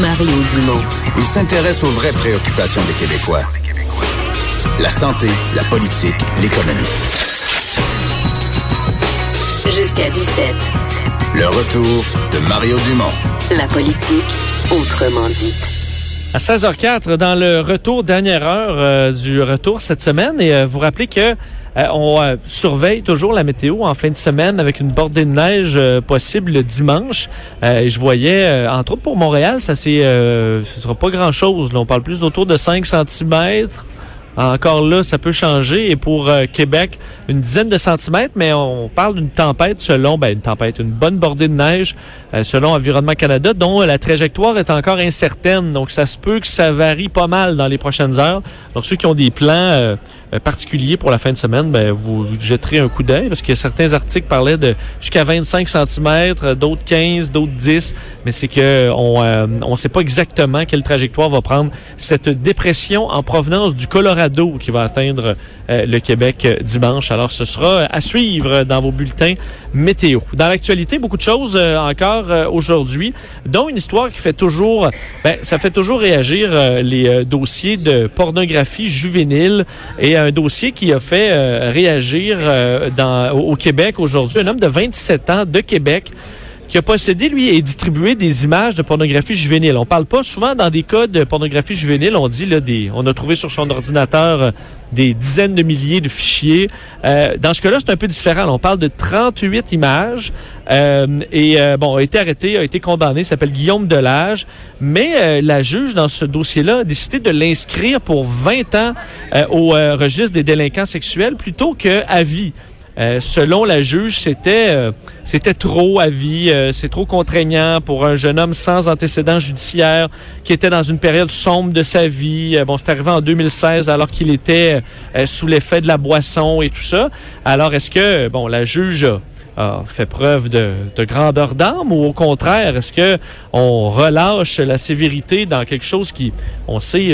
Mario Dumont. Il s'intéresse aux vraies préoccupations des Québécois. La santé, la politique, l'économie. Jusqu'à 17. Le retour de Mario Dumont. La politique, autrement dite. À 16h04, dans le retour, dernière heure du retour cette semaine. Et vous rappelez que on surveille toujours la météo en fin de semaine avec une bordée de neige possible le dimanche. Et je voyais, entre autres pour Montréal, ça c'est, ce sera pas grand-chose. Là, on parle plus d'autour de 5 cm. Encore là, ça peut changer. Et pour Québec, une dizaine de centimètres, mais on parle d'une tempête selon, une bonne bordée de neige selon Environnement Canada, dont la trajectoire est encore incertaine. Donc, ça se peut que ça varie pas mal dans les prochaines heures. Donc, ceux qui ont des plans particuliers pour la fin de semaine, vous jetterez un coup d'œil parce que certains articles parlaient de jusqu'à 25 centimètres, d'autres 15, d'autres 10. Mais c'est que on sait pas exactement quelle trajectoire va prendre cette dépression en provenance du Colorado qui va atteindre le Québec dimanche. Alors, ce sera à suivre dans vos bulletins météo. Dans l'actualité, beaucoup de choses encore aujourd'hui, dont une histoire qui fait toujours... ça fait toujours réagir les dossiers de pornographie juvénile et un dossier qui a fait réagir au Québec aujourd'hui. Un homme de 27 ans de Québec qui a possédé, lui, et distribué des images de pornographie juvénile. On parle pas souvent dans des cas de pornographie juvénile. On dit, on a trouvé sur son ordinateur des dizaines de milliers de fichiers. Dans ce cas-là, c'est un peu différent. Là, on parle de 38 images. A été arrêté, a été condamné. Il s'appelle Guillaume Delage. Mais la juge, dans ce dossier-là, a décidé de l'inscrire pour 20 ans au registre des délinquants sexuels plutôt qu'à vie. Selon la juge, c'était trop à vie, c'est trop contraignant pour un jeune homme sans antécédent judiciaire qui était dans une période sombre de sa vie. C'est arrivé en 2016 alors qu'il était sous l'effet de la boisson et tout ça. Alors, est-ce que la juge a fait preuve de grandeur d'âme ou au contraire, est-ce que on relâche la sévérité dans quelque chose qui, on sait,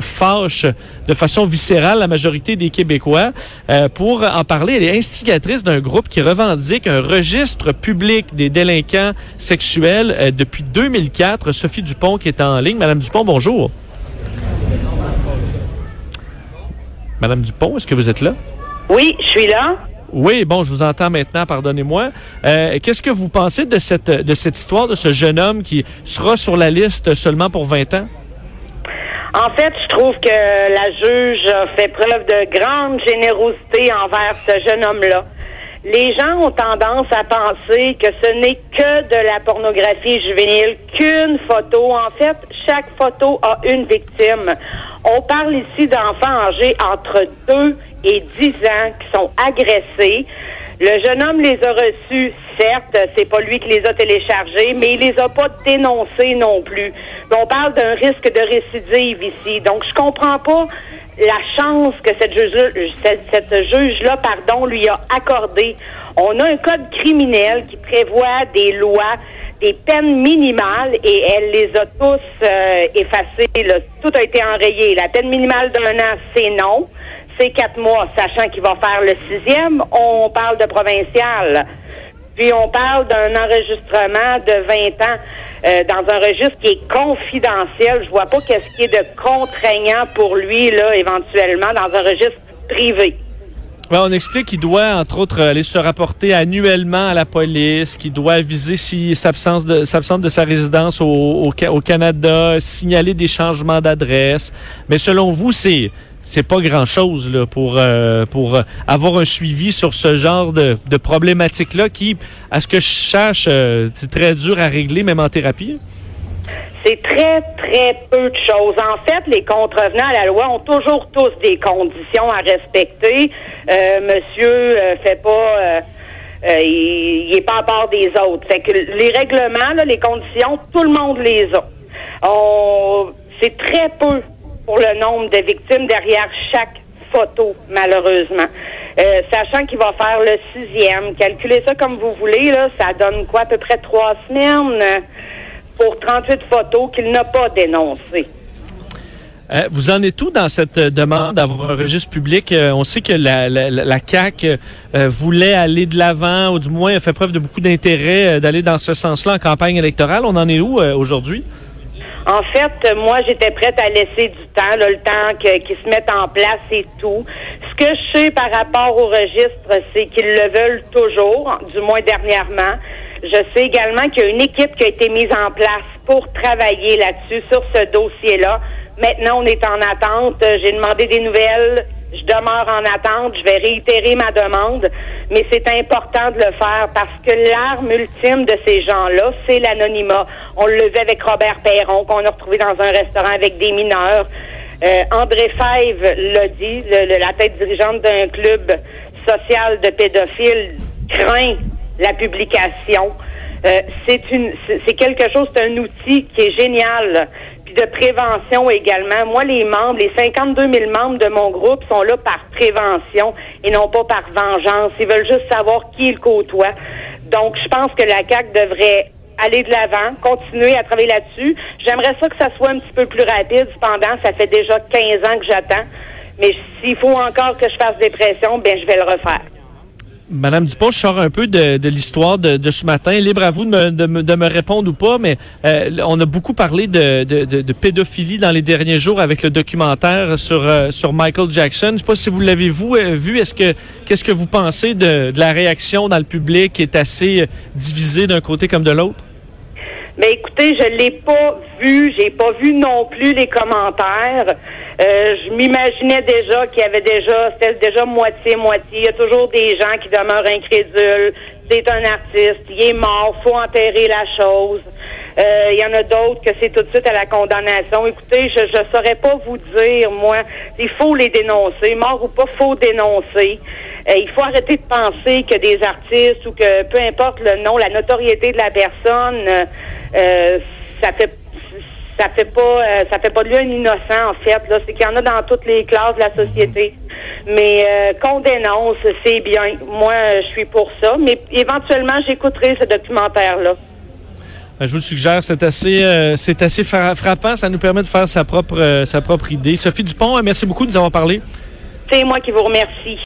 fâche de façon viscérale la majorité des Québécois? Pour en parler, elle est instigatrice d'un groupe qui revendique un registre public des délinquants sexuels depuis 2004. Sophie Dupont qui est en ligne. Madame Dupont, bonjour. Madame Dupont, est-ce que vous êtes là? Oui, je suis là. Oui, je vous entends maintenant, pardonnez-moi. Qu'est-ce que vous pensez de cette histoire, de ce jeune homme qui sera sur la liste seulement pour 20 ans? En fait, je trouve que la juge a fait preuve de grande générosité envers ce jeune homme-là. Les gens ont tendance à penser que ce n'est que de la pornographie juvénile, qu'une photo. En fait, chaque photo a une victime. On parle ici d'enfants âgés entre 2 et 10 ans qui sont agressés. Le jeune homme les a reçus, certes, c'est pas lui qui les a téléchargés, mais il les a pas dénoncés non plus. On parle d'un risque de récidive ici. Donc, je comprends pas la chance que cette juge-là, lui a accordée. On a un code criminel qui prévoit des lois, des peines minimales, et elle les a tous effacées. Là. Tout a été enrayé. La peine minimale d'1 an, c'est non. C'est 4 mois, sachant qu'il va faire le 6e. On parle de provincial. Puis on parle d'un enregistrement de 20 ans dans un registre qui est confidentiel. Je vois pas qu'est-ce qui est de contraignant pour lui, là, éventuellement, dans un registre privé. Ouais, on explique qu'il doit, entre autres, aller se rapporter annuellement à la police, qu'il doit aviser s'il s'absente de sa résidence au Canada, signaler des changements d'adresse. Mais selon vous, c'est pas grand-chose là pour avoir un suivi sur ce genre de problématique-là qui, à ce que je sache, c'est très dur à régler, même en thérapie. C'est très, très peu de choses. En fait, les contrevenants à la loi ont toujours tous des conditions à respecter. Monsieur fait pas... Il n'est pas à part des autres. Fait que les règlements, là, les conditions, tout le monde les a. C'est très peu pour le nombre de victimes derrière chaque photo, malheureusement. Sachant qu'il va faire le 6e. Calculez ça comme vous voulez, là, ça donne quoi? À peu près 3 semaines pour 38 photos qu'il n'a pas dénoncées. Vous en êtes où dans cette demande d'avoir un registre public? On sait que la CAQ voulait aller de l'avant, ou du moins a fait preuve de beaucoup d'intérêt d'aller dans ce sens-là en campagne électorale. On en est où aujourd'hui? En fait, moi, j'étais prête à laisser du temps, là, le temps qu'ils se mettent en place et tout. Ce que je sais par rapport au registre, c'est qu'ils le veulent toujours, du moins dernièrement. Je sais également qu'il y a une équipe qui a été mise en place pour travailler là-dessus, sur ce dossier-là. Maintenant, on est en attente. J'ai demandé des nouvelles. Je demeure en attente. Je vais réitérer ma demande. Mais c'est important de le faire parce que l'arme ultime de ces gens-là, c'est l'anonymat. On le vit avec Robert Perron, qu'on a retrouvé dans un restaurant avec des mineurs. André Five l'a dit, la tête dirigeante d'un club social de pédophiles craint la publication. C'est quelque chose, c'est un outil qui est génial. Puis de prévention également. Moi, les membres, les 52 000 membres de mon groupe sont là par prévention et non pas par vengeance. Ils veulent juste savoir qui ils côtoient. Donc, je pense que la CAQ devrait aller de l'avant, continuer à travailler là-dessus. J'aimerais ça que ça soit un petit peu plus rapide. Cependant, ça fait déjà 15 ans que j'attends. Mais s'il faut encore que je fasse des pressions, ben je vais le refaire. Madame Dupont, je sors un peu de l'histoire de ce matin. Libre à vous de me répondre ou pas, mais on a beaucoup parlé de pédophilie dans les derniers jours avec le documentaire sur Michael Jackson. Je ne sais pas si vous l'avez vu. Qu'est-ce que vous pensez de la réaction dans le public qui est assez divisée d'un côté comme de l'autre? Mais écoutez, je l'ai pas vu, j'ai pas vu non plus les commentaires. Je m'imaginais déjà qu'il y avait c'était déjà moitié-moitié. Il y a toujours des gens qui demeurent incrédules. C'est un artiste, il est mort, faut enterrer la chose. Il y en a d'autres que c'est tout de suite à la condamnation. Écoutez, je saurais pas vous dire, moi, il faut les dénoncer. Mort ou pas, faut dénoncer. Il faut arrêter de penser que des artistes ou que, peu importe le nom, la notoriété de la personne, ça fait pas de lui un innocent, en fait, là. C'est qu'il y en a dans toutes les classes de la société. Mais qu'on dénonce, c'est bien. Moi, je suis pour ça. Mais éventuellement, j'écouterai ce documentaire-là. Je vous le suggère, c'est assez frappant. Ça nous permet de faire sa propre idée. Sophie Dupont, merci beaucoup de nous avoir parlé. C'est moi qui vous remercie.